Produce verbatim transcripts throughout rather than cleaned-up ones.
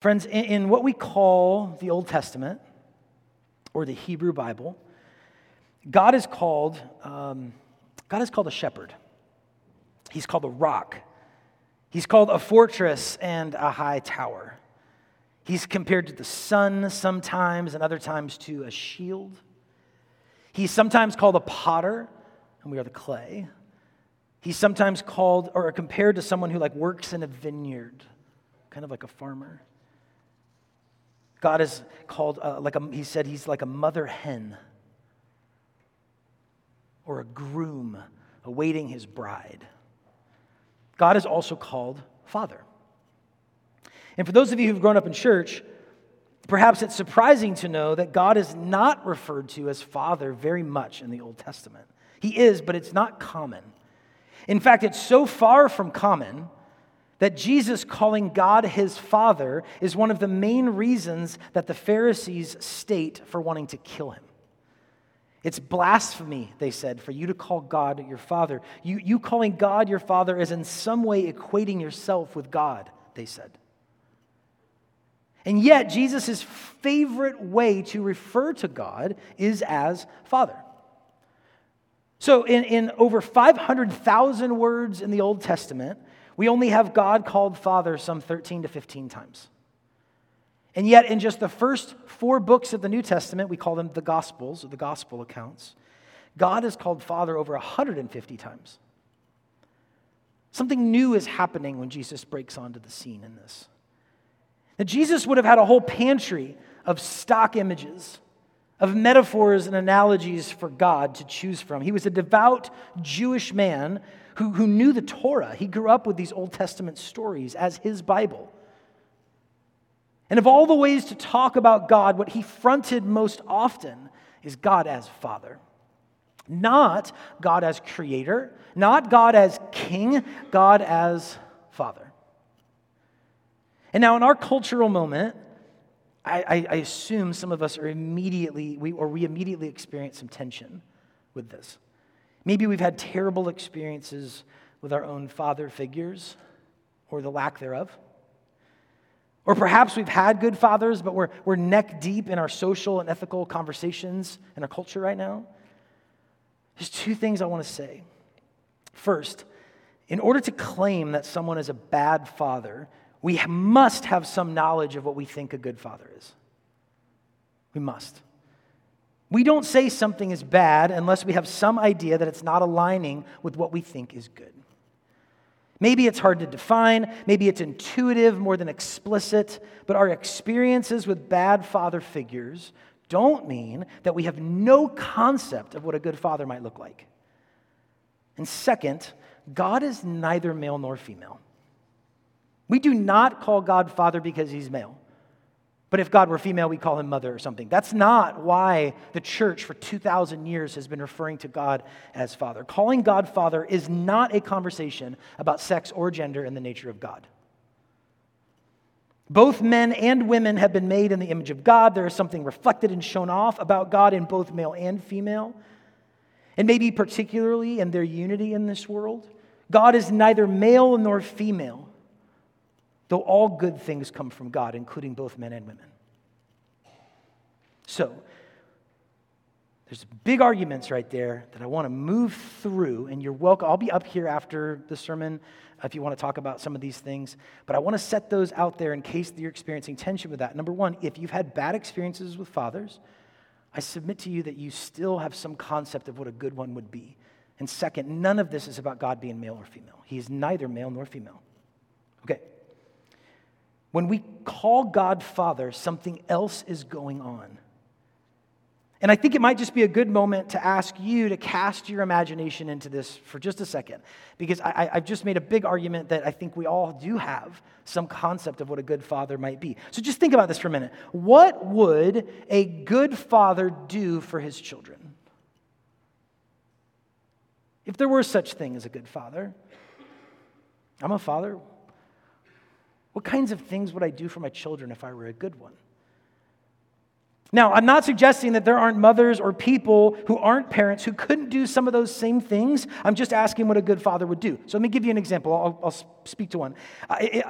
Friends, in, in what we call the Old Testament, or the Hebrew Bible, God is called um, God is called a shepherd. He's called a rock. He's called a fortress and a high tower. He's compared to the sun sometimes, and other times to a shield. He's sometimes called a potter, and we are the clay. He's sometimes called or compared to someone who like works in a vineyard, kind of like a farmer. God is called, uh, like a, he said, he's like a mother hen or a groom awaiting his bride. God is also called Father. And for those of you who've grown up in church, perhaps it's surprising to know that God is not referred to as Father very much in the Old Testament. He is, but it's not common. In fact, it's so far from common that Jesus calling God his Father is one of the main reasons that the Pharisees state for wanting to kill him. It's blasphemy, they said, for you to call God your Father. You, you calling God your Father is in some way equating yourself with God, they said. And yet, Jesus' favorite way to refer to God is as Father. So in, in over five hundred thousand words in the Old Testament, we only have God called Father some thirteen to fifteen times. And yet, in just the first four books of the New Testament, we call them the Gospels, or the Gospel accounts, God is called Father over one hundred fifty times. Something new is happening when Jesus breaks onto the scene in this. Now, Jesus would have had a whole pantry of stock images, of metaphors and analogies for God to choose from. He was a devout Jewish man who, who knew the Torah. He grew up with these Old Testament stories as his Bible. And of all the ways to talk about God, what he fronted most often is God as Father. Not God as Creator, not God as King, God as Father. And now in our cultural moment, I, I assume some of us are immediately, we, or we immediately experience some tension with this. Maybe we've had terrible experiences with our own father figures, or the lack thereof. Or perhaps we've had good fathers, but we're, we're neck deep in our social and ethical conversations in our culture right now. There's two things I want to say. First, in order to claim that someone is a bad father, we must have some knowledge of what we think a good father is. We must. We don't say something is bad unless we have some idea that it's not aligning with what we think is good. Maybe it's hard to define, maybe it's intuitive more than explicit, but our experiences with bad father figures don't mean that we have no concept of what a good father might look like. And second, God is neither male nor female. We do not call God Father because he's male. But if God were female, we call him mother or something. That's not why the church for two thousand years has been referring to God as Father. Calling God Father is not a conversation about sex or gender and the nature of God. Both men and women have been made in the image of God. There is something reflected and shown off about God in both male and female. And maybe particularly in their unity in this world. God is neither male nor female. Though all good things come from God, including both men and women. So, there's big arguments right there that I want to move through, and you're welcome. I'll be up here after the sermon if you want to talk about some of these things, but I want to set those out there in case you're experiencing tension with that. Number one, if you've had bad experiences with fathers, I submit to you that you still have some concept of what a good one would be. And second, none of this is about God being male or female. He is neither male nor female. Okay. When we call God Father, something else is going on. And I think it might just be a good moment to ask you to cast your imagination into this for just a second, because I, I've just made a big argument that I think we all do have some concept of what a good father might be. So just think about this for a minute. What would a good father do for his children? If there were such thing as a good father, I'm a father. What kinds of things would I do for my children if I were a good one? Now, I'm not suggesting that there aren't mothers or people who aren't parents who couldn't do some of those same things. I'm just asking what a good father would do. So let me give you an example. I'll, I'll speak to one. I,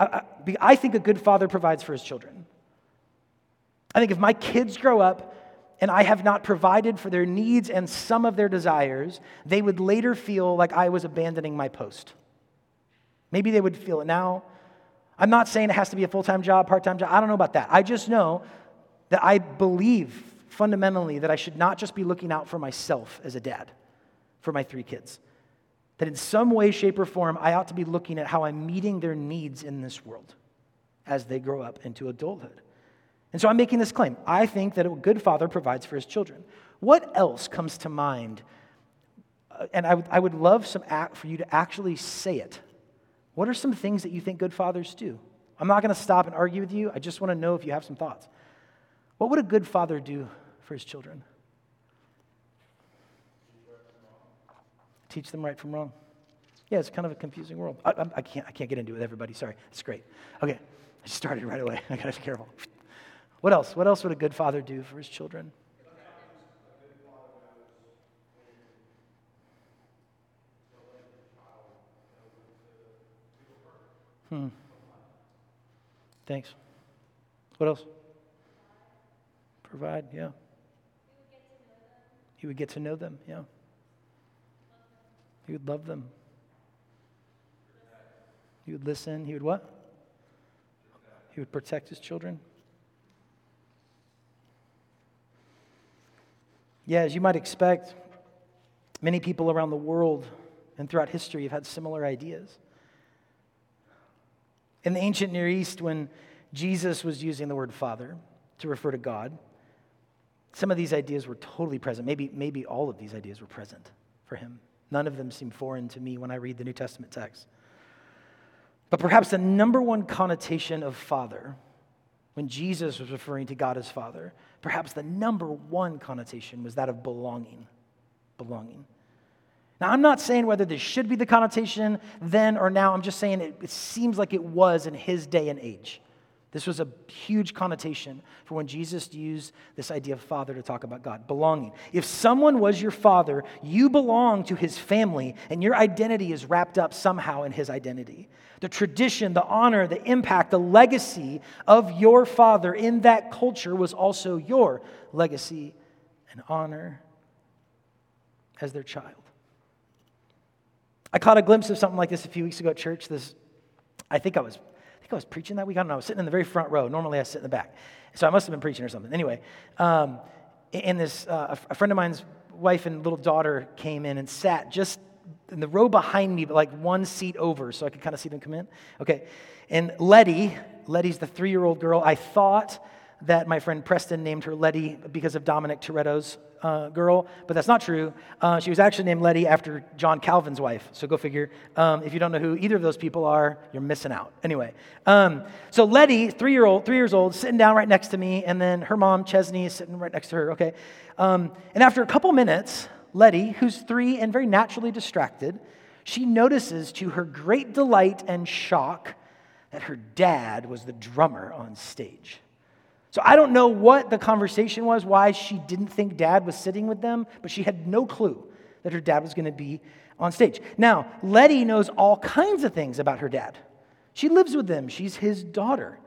I, I think a good father provides for his children. I think if my kids grow up and I have not provided for their needs and some of their desires, they would later feel like I was abandoning my post. Maybe they would feel it now. I'm not saying it has to be a full-time job, part-time job. I don't know about that. I just know that I believe fundamentally that I should not just be looking out for myself as a dad, for my three kids. That in some way, shape, or form, I ought to be looking at how I'm meeting their needs in this world as they grow up into adulthood. And so I'm making this claim. I think that a good father provides for his children. What else comes to mind? And I would, I would love some act for you to actually say it. What are some things that you think good fathers do? I'm not going to stop and argue with you. I just want to know if you have some thoughts. What would a good father do for his children? Teach them right from wrong. Yeah, it's kind of a confusing world. I, I can't I can't get into it with everybody. Sorry. It's great. Okay. I just started right away. I got to be careful. What else? What else would a good father do for his children? Hmm. Thanks. What else? Provide, yeah. He would get to know them, yeah. He would love them. He would listen. He would what? He would protect his children. Yeah, as you might expect, many people around the world and throughout history have had similar ideas. In the ancient Near East, when Jesus was using the word Father to refer to God, some of these ideas were totally present. Maybe, maybe all of these ideas were present for him. None of them seem foreign to me when I read the New Testament text. But perhaps the number one connotation of father, when Jesus was referring to God as Father, perhaps the number one connotation was that of belonging. Belonging. Now, I'm not saying whether this should be the connotation then or now. I'm just saying it, it seems like it was in his day and age. This was a huge connotation for when Jesus used this idea of father to talk about God, belonging. If someone was your father, you belong to his family, and your identity is wrapped up somehow in his identity. The tradition, the honor, the impact, the legacy of your father in that culture was also your legacy and honor as their child. I caught a glimpse of something like this a few weeks ago at church. This, I think I was... I was preaching that week. I don't know. I was sitting in the very front row. Normally I sit in the back. So I must have been preaching or something. Anyway, um, and this, uh, a friend of mine's wife and little daughter came in and sat just in the row behind me, but like one seat over, so I could kind of see them come in. Okay. And Letty, Letty's the three-year-old girl. I thought that my friend Preston named her Letty because of Dominic Toretto's uh, girl, but that's not true. Uh, she was actually named Letty after John Calvin's wife, so go figure. Um, if you don't know who either of those people are, you're missing out. Anyway, um, so Letty, three-year-old, three years old, sitting down right next to me, and then her mom, Chesney, is sitting right next to her, okay? Um, and after a couple minutes, Letty, who's three and very naturally distracted, she notices to her great delight and shock that her dad was the drummer on stage. So I don't know what the conversation was, why she didn't think dad was sitting with them, but she had no clue that her dad was going to be on stage. Now, Letty knows all kinds of things about her dad. She lives with him. She's his daughter.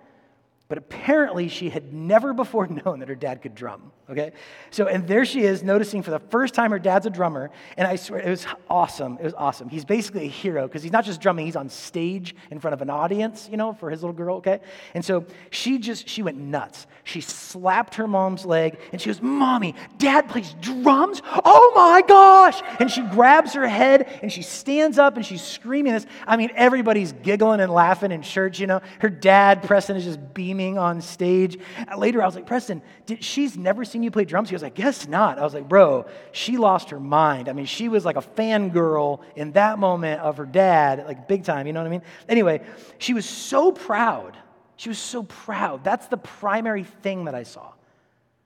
But apparently she had never before known that her dad could drum, okay? So, and there she is noticing for the first time her dad's a drummer, and I swear, it was awesome. It was awesome. He's basically a hero because he's not just drumming, he's on stage in front of an audience, you know, for his little girl, okay? And so she just, she went nuts. She slapped her mom's leg, and she goes, "Mommy, dad plays drums? Oh my gosh!" And she grabs her head, and she stands up, and she's screaming this. I mean, everybody's giggling and laughing in church, you know? Her dad, Preston, is just beaming on stage. Later, I was like, "Preston, did, she's never seen you play drums?" He was like, "Guess not." I was like, "Bro, she lost her mind." I mean, she was like a fangirl in that moment of her dad, like big time, you know what I mean? Anyway, she was so proud. She was so proud. That's the primary thing that I saw.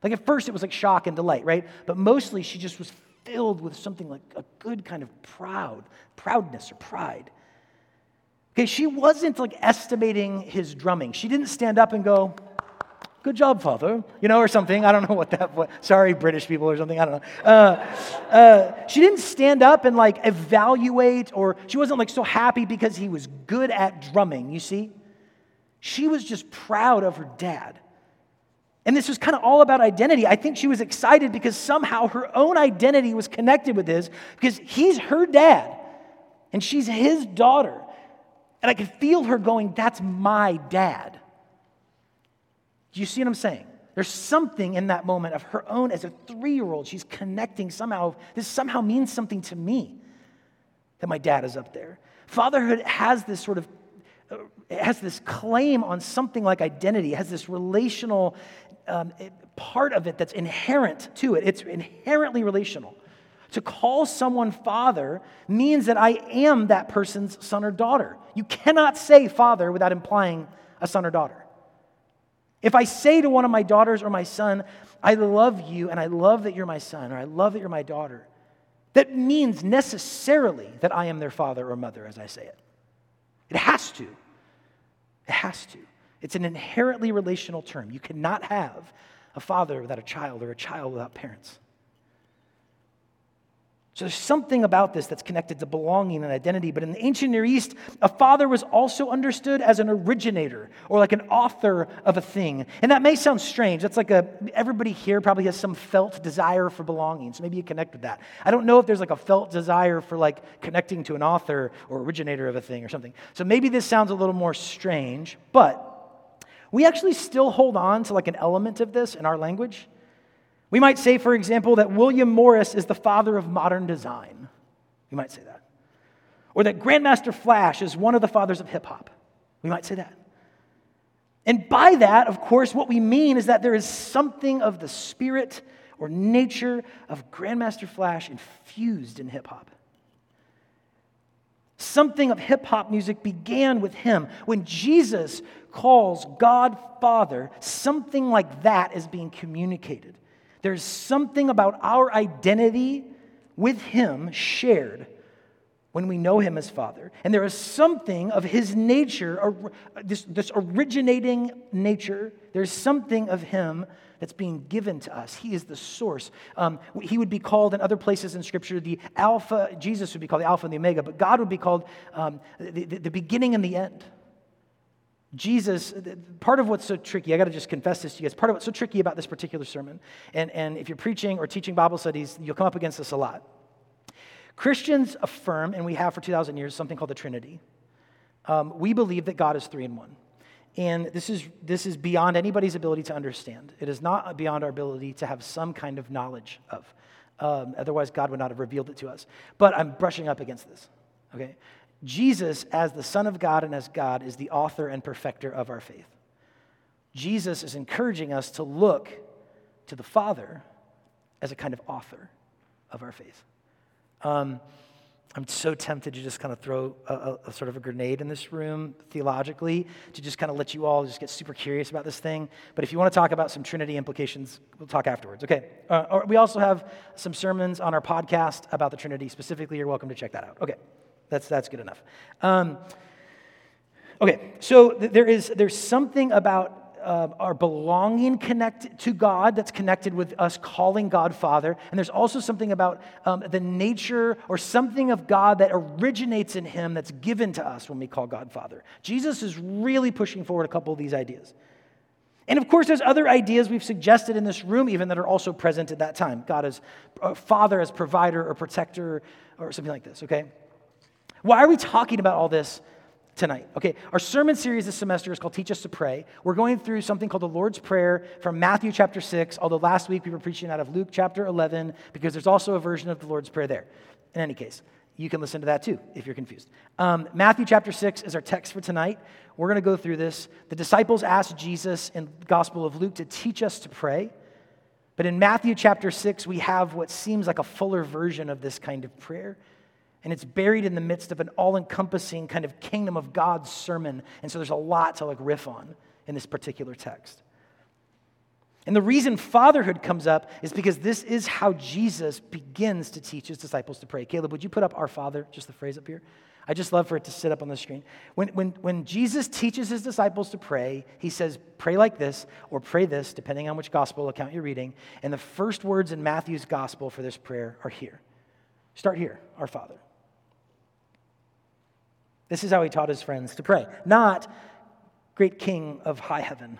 Like at first, it was like shock and delight, right? But mostly, she just was filled with something like a good kind of proud, proudness or pride. Okay, she wasn't like estimating his drumming. She didn't stand up and go, good job, Father, you know, or something. I don't know what that was. Sorry, British people or something. I don't know. Uh, uh, she didn't stand up and like evaluate, or she wasn't like so happy because he was good at drumming, you see. She was just proud of her dad. And this was kind of all about identity. I think she was excited because somehow her own identity was connected with his, because he's her dad and she's his daughter. And I could feel her going, that's my dad. Do you see what I'm saying? There's something in that moment of her own as a three-year-old. She's connecting somehow. This somehow means something to me that my dad is up there. Fatherhood has this sort of, it has this claim on something like identity. It has this relational um, part of it that's inherent to it. It's inherently relational. To call someone father means that I am that person's son or daughter. You cannot say father without implying a son or daughter. If I say to one of my daughters or my son, I love you and I love that you're my son, or I love that you're my daughter, that means necessarily that I am their father or mother as I say it. It has to. It has to. It's an inherently relational term. You cannot have a father without a child or a child without parents. So there's something about this that's connected to belonging and identity. But in the ancient Near East, a father was also understood as an originator, or like an author of a thing. And that may sound strange. That's like a, everybody here probably has some felt desire for belonging. So maybe you connect with that. I don't know if there's like a felt desire for like connecting to an author or originator of a thing or something. So maybe this sounds a little more strange, but we actually still hold on to like an element of this in our language. We might say, for example, that William Morris is the father of modern design. We might say that. Or that Grandmaster Flash is one of the fathers of hip-hop. We might say that. And by that, of course, what we mean is that there is something of the spirit or nature of Grandmaster Flash infused in hip-hop. Something of hip-hop music began with him. When Jesus calls God Father, something like that is being communicated. There's something about our identity with him shared when we know him as Father. And there is something of his nature, or this, this originating nature, there's something of him that's being given to us. He is the source. Um, he would be called in other places in Scripture the Alpha. Jesus would be called the Alpha and the Omega, but God would be called um, the, the, the beginning and the end. Jesus, part of what's so tricky, I got to just confess this to you guys, part of what's so tricky about this particular sermon, and, and if you're preaching or teaching Bible studies, you'll come up against this a lot. Christians affirm, and we have for two thousand years, something called the Trinity. Um, we believe that God is three in one. And this is this is beyond anybody's ability to understand. It is not beyond our ability to have some kind of knowledge of. Um, otherwise, God would not have revealed it to us. But I'm brushing up against this, okay? Jesus, as the Son of God and as God, is the author and perfecter of our faith. Jesus is encouraging us to look to the Father as a kind of author of our faith. Um, I'm so tempted to just kind of throw a, a, a sort of a grenade in this room theologically to just kind of let you all just get super curious about this thing. But if you want to talk about some Trinity implications, we'll talk afterwards. Okay. Uh, or we also have some sermons on our podcast about the Trinity specifically. You're welcome to check that out. Okay. That's that's good enough. Um, okay, so th- there is there's something about uh, our belonging connected to God that's connected with us calling God Father, and there's also something about um, the nature or something of God that originates in Him that's given to us when we call God Father. Jesus is really pushing forward a couple of these ideas. And of course, there's other ideas we've suggested in this room even that are also present at that time. God as uh, Father, as provider or protector or something like this, okay? Why are we talking about all this tonight? Okay, our sermon series this semester is called Teach Us to Pray. We're going through something called the Lord's Prayer from Matthew chapter six, although last week we were preaching out of Luke chapter eleven because there's also a version of the Lord's Prayer there. In any case, you can listen to that too if you're confused. Um, Matthew chapter six is our text for tonight. We're going to go through this. The disciples asked Jesus in the Gospel of Luke to teach us to pray. But in Matthew chapter six, we have what seems like a fuller version of this kind of prayer. And it's buried in the midst of an all-encompassing kind of kingdom of God sermon. And so there's a lot to like riff on in this particular text. And the reason fatherhood comes up is because this is how Jesus begins to teach his disciples to pray. Caleb, would you put up our Father, just the phrase up here? I just love for it to sit up on the screen. When, when, when Jesus teaches his disciples to pray, he says, pray like this or pray this, depending on which gospel account you're reading. And the first words in Matthew's gospel for this prayer are here. Start here, our Father. This is how he taught his friends to pray. Not great King of high heaven,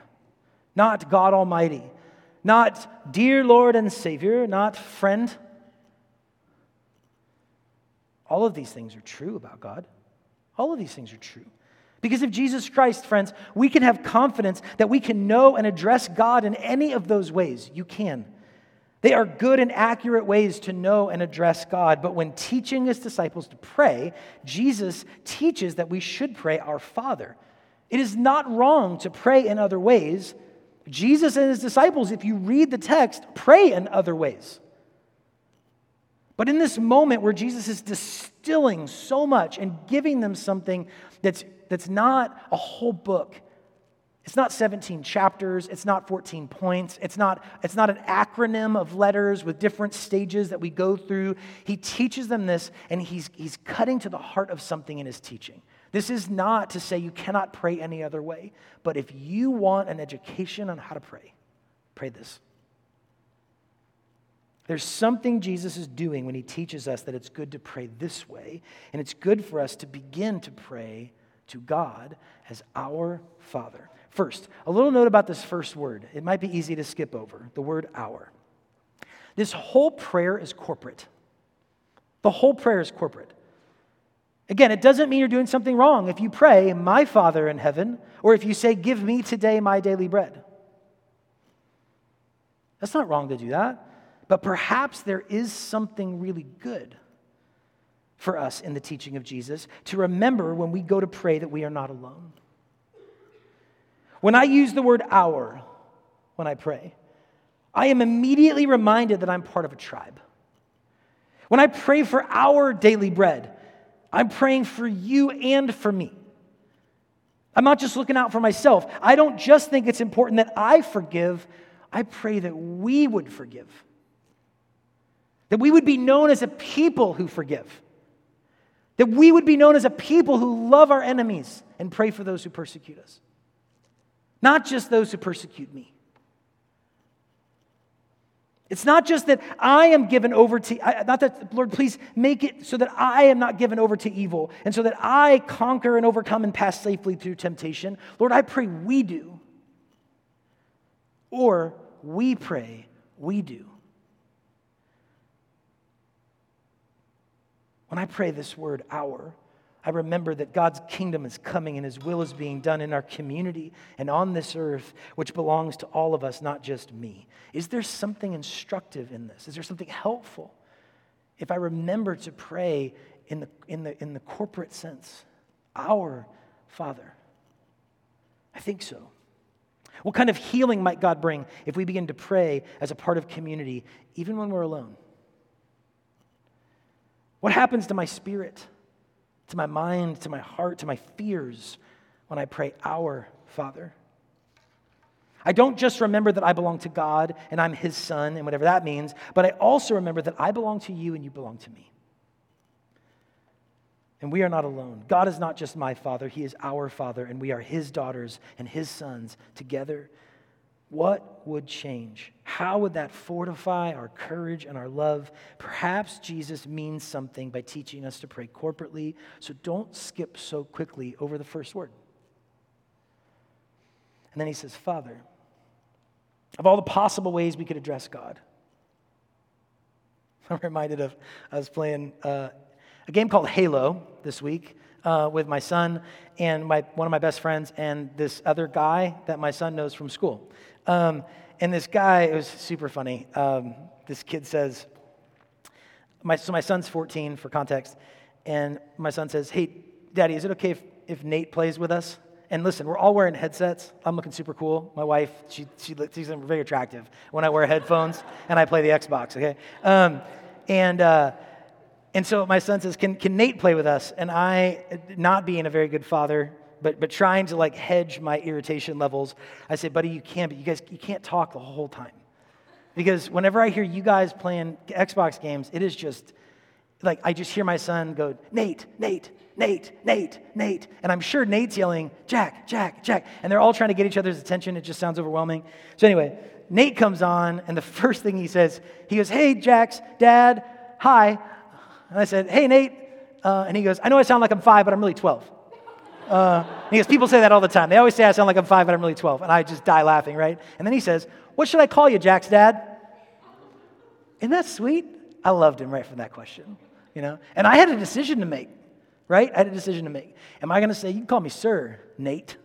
not God Almighty, not dear Lord and Savior, not friend. All of these things are true about God. All of these things are true. Because of Jesus Christ, friends, we can have confidence that we can know and address God in any of those ways. You can. They are good and accurate ways to know and address God. But when teaching his disciples to pray, Jesus teaches that we should pray our Father. It is not wrong to pray in other ways. Jesus and his disciples, if you read the text, pray in other ways. But in this moment where Jesus is distilling so much and giving them something that's, that's not a whole book, it's not seventeen chapters, it's not fourteen points, it's not, it's not an acronym of letters with different stages that we go through. He teaches them this, and he's, he's cutting to the heart of something in his teaching. This is not to say you cannot pray any other way, but if you want an education on how to pray, pray this. There's something Jesus is doing when he teaches us that it's good to pray this way, and it's good for us to begin to pray to God as our Father. First, a little note about this first word. It might be easy to skip over, the word our. This whole prayer is corporate. The whole prayer is corporate. Again, it doesn't mean you're doing something wrong if you pray, my Father in heaven, or if you say, give me today my daily bread. That's not wrong to do that. But perhaps there is something really good for us in the teaching of Jesus to remember when we go to pray that we are not alone. When I use the word our when I pray, I am immediately reminded that I'm part of a tribe. When I pray for our daily bread, I'm praying for you and for me. I'm not just looking out for myself. I don't just think it's important that I forgive. I pray that we would forgive. That we would be known as a people who forgive. That we would be known as a people who love our enemies and pray for those who persecute us. Not just those who persecute me. It's not just that I am given over to, not that, Lord, please make it so that I am not given over to evil and so that I conquer and overcome and pass safely through temptation. Lord, I pray we do. Or we pray we do. When I pray this word, our, I remember that God's kingdom is coming and his will is being done in our community and on this earth, which belongs to all of us, not just me. Is there something instructive in this? Is there something helpful? If I remember to pray in the, in the, in the corporate sense, our Father, I think so. What kind of healing might God bring if we begin to pray as a part of community, even when we're alone? What happens to my spirit, to my mind, to my heart, to my fears when I pray, our Father? I don't just remember that I belong to God and I'm his son and whatever that means, but I also remember that I belong to you and you belong to me. And we are not alone. God is not just my Father, he is our Father, and we are his daughters and his sons together. What would change? How would that fortify our courage and our love? Perhaps Jesus means something by teaching us to pray corporately, so don't skip so quickly over the first word. And then he says, Father, of all the possible ways we could address God. I'm reminded of, I was playing uh, a game called Halo this week. Uh, with my son and my one of my best friends and this other guy that my son knows from school. Um, and this guy, it was super funny. Um, this kid says, my, so my son's fourteen for context, and my son says, hey, Daddy, is it okay if, if Nate plays with us? And listen, we're all wearing headsets. I'm looking super cool. My wife, she she looks she's very attractive when I wear headphones and I play the Xbox, okay? Um, and... Uh, And so my son says, can can Nate play with us? And I, not being a very good father, but but trying to like hedge my irritation levels, I say, buddy, you can, but you guys, you can't talk the whole time. Because whenever I hear you guys playing Xbox games, it is just, like, I just hear my son go, Nate, Nate, Nate, Nate, Nate. And I'm sure Nate's yelling, Jack, Jack, Jack. And they're all trying to get each other's attention. It just sounds overwhelming. So anyway, Nate comes on, and the first thing he says, he goes, hey, Jack's dad, hi. And I said, hey, Nate. Uh, and he goes, I know I sound like I'm five, but I'm really twelve. Uh, and he goes, people say that all the time. They always say I sound like I'm five, but I'm really twelve. And I just die laughing, right? And then he says, what should I call you, Jack's dad? Isn't that sweet? I loved him right from that question, you know? And I had a decision to make, right? I had a decision to make. Am I going to say, you can call me Sir Nate,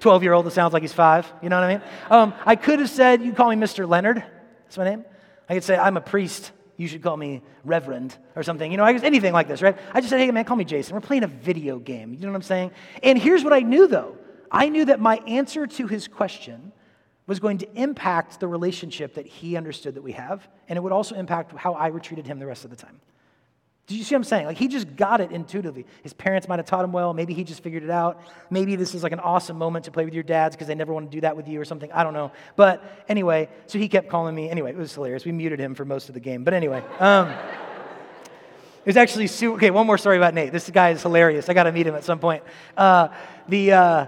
twelve-year-old that sounds like he's five, you know what I mean? Um, I could have said, you can call me Mister Leonard. That's my name. I could say, I'm a priest. You should call me Reverend or something. You know, I just, anything like this, right? I just said, hey, man, call me Jason. We're playing a video game. You know what I'm saying? And here's what I knew, though. I knew that my answer to his question was going to impact the relationship that he understood that we have, and it would also impact how I treated him the rest of the time. Do you see what I'm saying? Like, he just got it intuitively. His parents might have taught him well. Maybe he just figured it out. Maybe this is like an awesome moment to play with your dads because they never want to do that with you or something. I don't know. But anyway, so he kept calling me. Anyway, it was hilarious. We muted him for most of the game. But anyway, um, it was actually super. Okay, one more story about Nate. This guy is hilarious. I got to meet him at some point. Uh, the uh,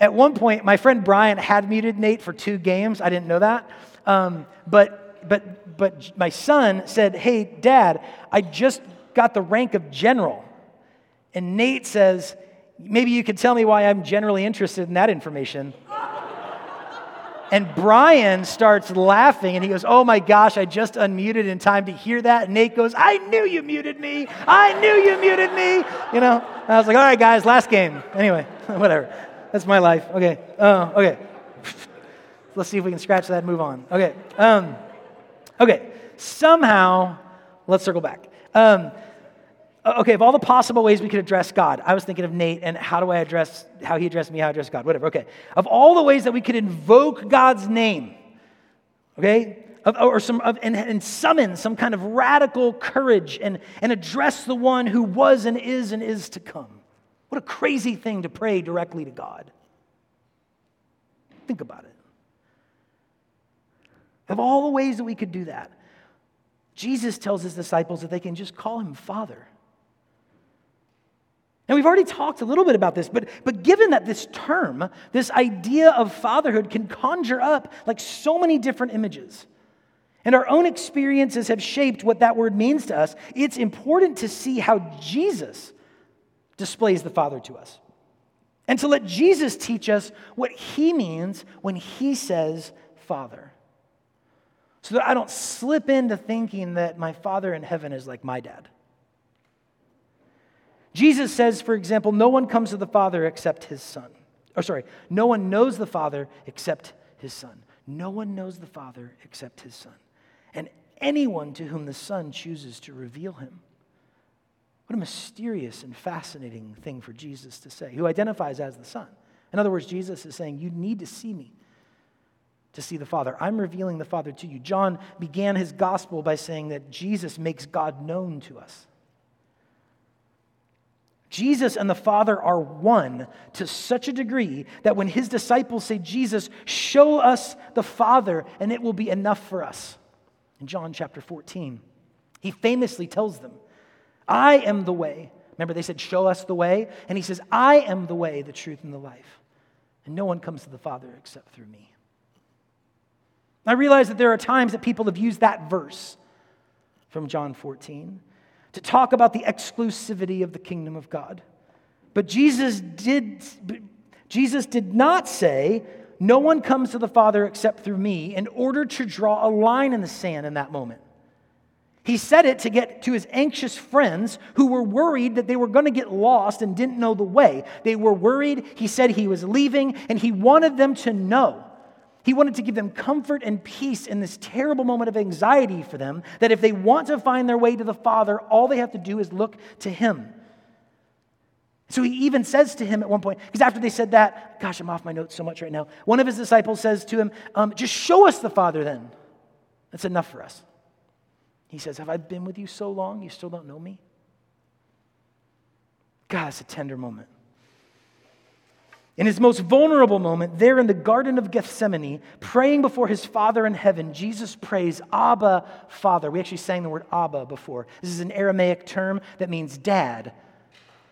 at one point, my friend Brian had muted Nate for two games. I didn't know that. Um, but but but my son said, "Hey, Dad, I just got the rank of general." And Nate says, maybe you could tell me why I'm generally interested in that information. And Brian starts laughing, and he goes, oh my gosh, I just unmuted in time to hear that. And Nate goes, I knew you muted me. I knew you muted me. You know, and I was like, all right, guys, last game. Anyway, whatever. That's my life. Okay. Uh, okay. Let's see if we can scratch that and move on. Okay. Um, okay. Somehow, let's circle back. Um, okay, of all the possible ways we could address God, I was thinking of Nate and how do I address, how he addressed me, how I address God, whatever, okay. Of all the ways that we could invoke God's name, okay, of, or some, of, and, and summon some kind of radical courage and, and address the one who was and is and is to come. What a crazy thing to pray directly to God. Think about it. Of all the ways that we could do that, Jesus tells his disciples that they can just call him Father. And we've already talked a little bit about this, but, but given that this term, this idea of fatherhood can conjure up like so many different images, and our own experiences have shaped what that word means to us, it's important to see how Jesus displays the Father to us, and to let Jesus teach us what he means when he says Father. So that I don't slip into thinking that my Father in heaven is like my dad. Jesus says, for example, no one comes to the Father except his Son. Or sorry, no one knows the Father except his Son. No one knows the Father except his Son. And anyone to whom the Son chooses to reveal him. What a mysterious and fascinating thing for Jesus to say, who identifies as the Son. In other words, Jesus is saying, you need to see me to see the Father. I'm revealing the Father to you. John began his gospel by saying that Jesus makes God known to us. Jesus and the Father are one to such a degree that when his disciples say, Jesus, show us the Father, and it will be enough for us. In John chapter fourteen, he famously tells them, I am the way. Remember, they said, show us the way. And he says, I am the way, the truth, and the life. And no one comes to the Father except through me. I realize that there are times that people have used that verse from John fourteen to talk about the exclusivity of the kingdom of God. But Jesus did, Jesus did not say, no one comes to the Father except through me, in order to draw a line in the sand in that moment. He said it to get to his anxious friends who were worried that they were going to get lost and didn't know the way. They were worried. He said he was leaving, and he wanted them to know. He wanted to give them comfort and peace in this terrible moment of anxiety for them, that if they want to find their way to the Father, all they have to do is look to him. So he even says to him at one point, because after they said that, gosh, I'm off my notes so much right now, one of his disciples says to him, um, just show us the Father then. That's enough for us. He says, have I been with you so long, you still don't know me? God, it's a tender moment. In his most vulnerable moment, there in the Garden of Gethsemane, praying before his Father in heaven, Jesus prays, Abba, Father. We actually sang the word Abba before. This is an Aramaic term that means dad.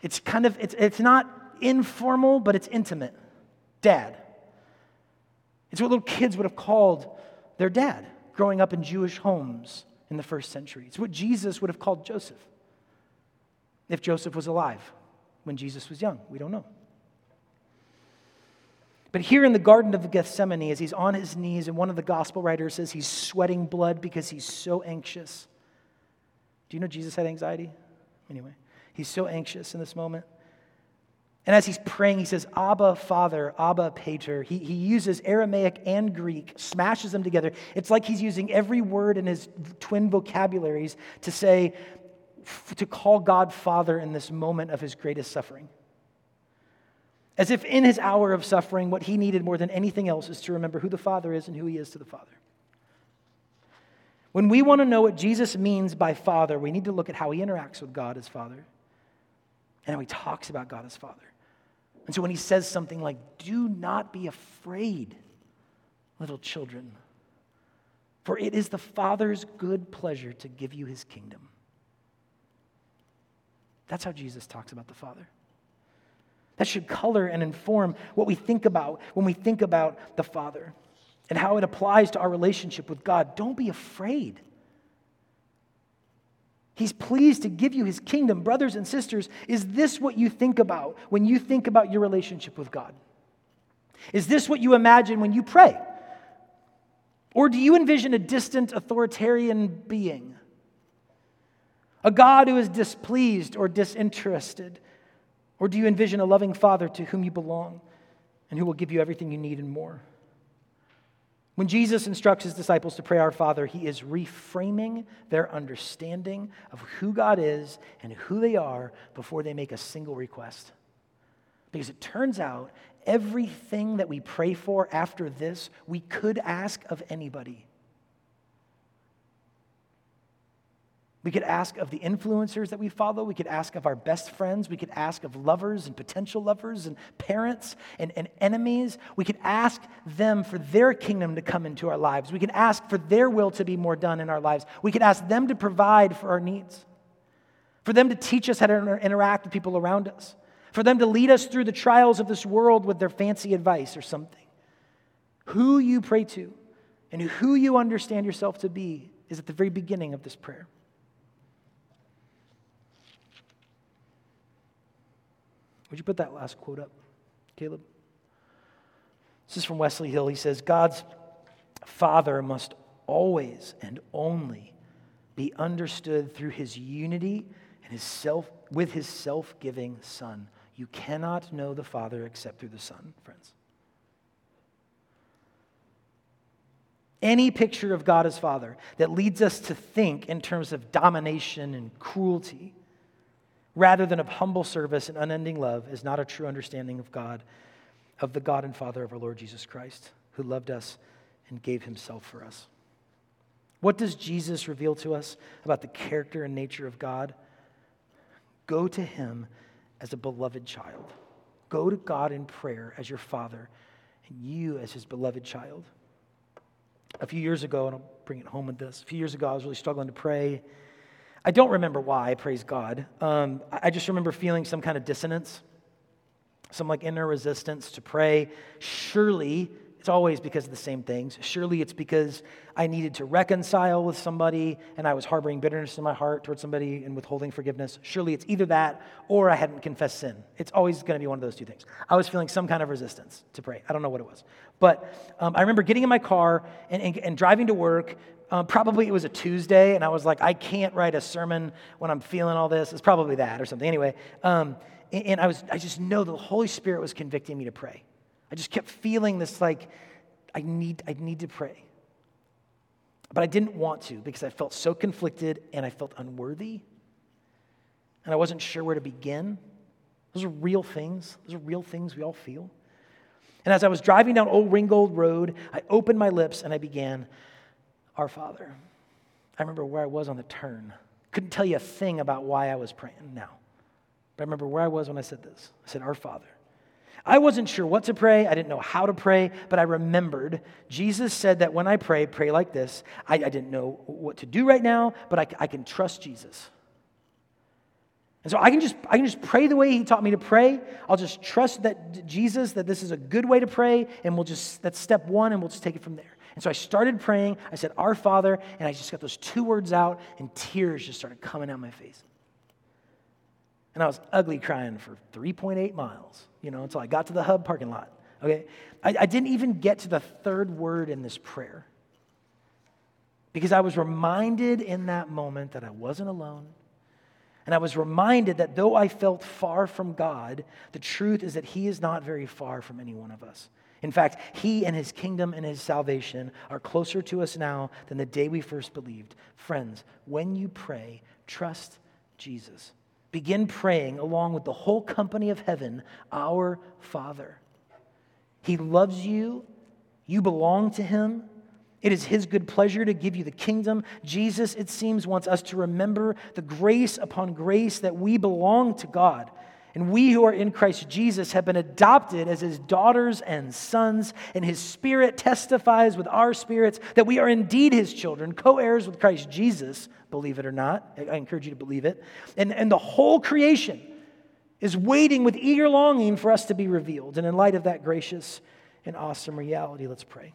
It's kind of, it's, it's not informal, but it's intimate. Dad. It's what little kids would have called their dad growing up in Jewish homes in the first century. It's what Jesus would have called Joseph if Joseph was alive when Jesus was young. We don't know. But here in the Garden of Gethsemane, as he's on his knees, and one of the gospel writers says he's sweating blood because he's so anxious. Do you know Jesus had anxiety? Anyway, he's so anxious in this moment. And as he's praying, he says, Abba, Father, Abba, Pater. He, he uses Aramaic and Greek, smashes them together. It's like he's using every word in his twin vocabularies to say, to call God Father in this moment of his greatest suffering. As if in his hour of suffering, what he needed more than anything else is to remember who the Father is and who he is to the Father. When we want to know what Jesus means by Father, we need to look at how he interacts with God as Father and how he talks about God as Father. And so when he says something like, do not be afraid, little children, for it is the Father's good pleasure to give you his kingdom. That's how Jesus talks about the Father. That should color and inform what we think about when we think about the Father and how it applies to our relationship with God. Don't be afraid. He's pleased to give you his kingdom. Brothers and sisters, is this what you think about when you think about your relationship with God? Is this what you imagine when you pray? Or do you envision a distant authoritarian being? A God who is displeased or disinterested? Or do you envision a loving Father to whom you belong and who will give you everything you need and more? When Jesus instructs his disciples to pray our Father, he is reframing their understanding of who God is and who they are before they make a single request. Because it turns out everything that we pray for after this, we could ask of anybody. We could ask of the influencers that we follow. We could ask of our best friends. We could ask of lovers and potential lovers and parents and, and enemies. We could ask them for their kingdom to come into our lives. We could ask for their will to be more done in our lives. We could ask them to provide for our needs, for them to teach us how to interact with people around us, for them to lead us through the trials of this world with their fancy advice or something. Who you pray to and who you understand yourself to be is at the very beginning of this prayer. Would you put that last quote up, Caleb? This is from Wesley Hill. He says, God's Father must always and only be understood through his unity and his self with his self-giving Son. You cannot know the Father except through the Son, friends. Any picture of God as Father that leads us to think in terms of domination and cruelty rather than of humble service and unending love is not a true understanding of God, of the God and Father of our Lord Jesus Christ, who loved us and gave himself for us. What does Jesus reveal to us about the character and nature of God? Go to him as a beloved child. Go to God in prayer as your Father and you as his beloved child. A few years ago, and I'll bring it home with this, a few years ago I was really struggling to pray. I don't remember why, praise God. Um, I just remember feeling some kind of dissonance, some like inner resistance to pray. Surely, it's always because of the same things. Surely it's because I needed to reconcile with somebody and I was harboring bitterness in my heart towards somebody and withholding forgiveness. Surely it's either that or I hadn't confessed sin. It's always going to be one of those two things. I was feeling some kind of resistance to pray. I don't know what it was. But um, I remember getting in my car and, and, and driving to work. Um, probably it was a Tuesday, and I was like, I can't write a sermon when I'm feeling all this. It's probably that or something. Anyway, um, and, and I was—I just know the Holy Spirit was convicting me to pray. I just kept feeling this like, I need—I need to pray, but I didn't want to because I felt so conflicted and I felt unworthy, and I wasn't sure where to begin. Those are real things. Those are real things we all feel. And as I was driving down Old Ringgold Road, I opened my lips and I began. Our Father. I remember where I was on the turn. Couldn't tell you a thing about why I was praying now. But I remember where I was when I said this. I said, Our Father. I wasn't sure what to pray. I didn't know how to pray, but I remembered Jesus said that when I pray, pray like this. I, I didn't know what to do right now, but I, I can trust Jesus. And so I can just I can just pray the way he taught me to pray. I'll just trust that Jesus, that this is a good way to pray, and we'll just, that's step one, and we'll just take it from there. And so I started praying. I said, Our Father, and I just got those two words out, and tears just started coming out of my face. And I was ugly crying for three point eight miles, you know, until I got to the hub parking lot, okay? I, I didn't even get to the third word in this prayer because I was reminded in that moment that I wasn't alone. And I was reminded that though I felt far from God, the truth is that he is not very far from any one of us. In fact, he and his kingdom and his salvation are closer to us now than the day we first believed. Friends, when you pray, trust Jesus. Begin praying along with the whole company of heaven, our Father. He loves you. You belong to him. It is his good pleasure to give you the kingdom. Jesus, it seems, wants us to remember the grace upon grace that we belong to God. And we who are in Christ Jesus have been adopted as his daughters and sons, and his spirit testifies with our spirits that we are indeed his children, co-heirs with Christ Jesus, believe it or not. I encourage you to believe it. And, and the whole creation is waiting with eager longing for us to be revealed. And in light of that gracious and awesome reality, let's pray.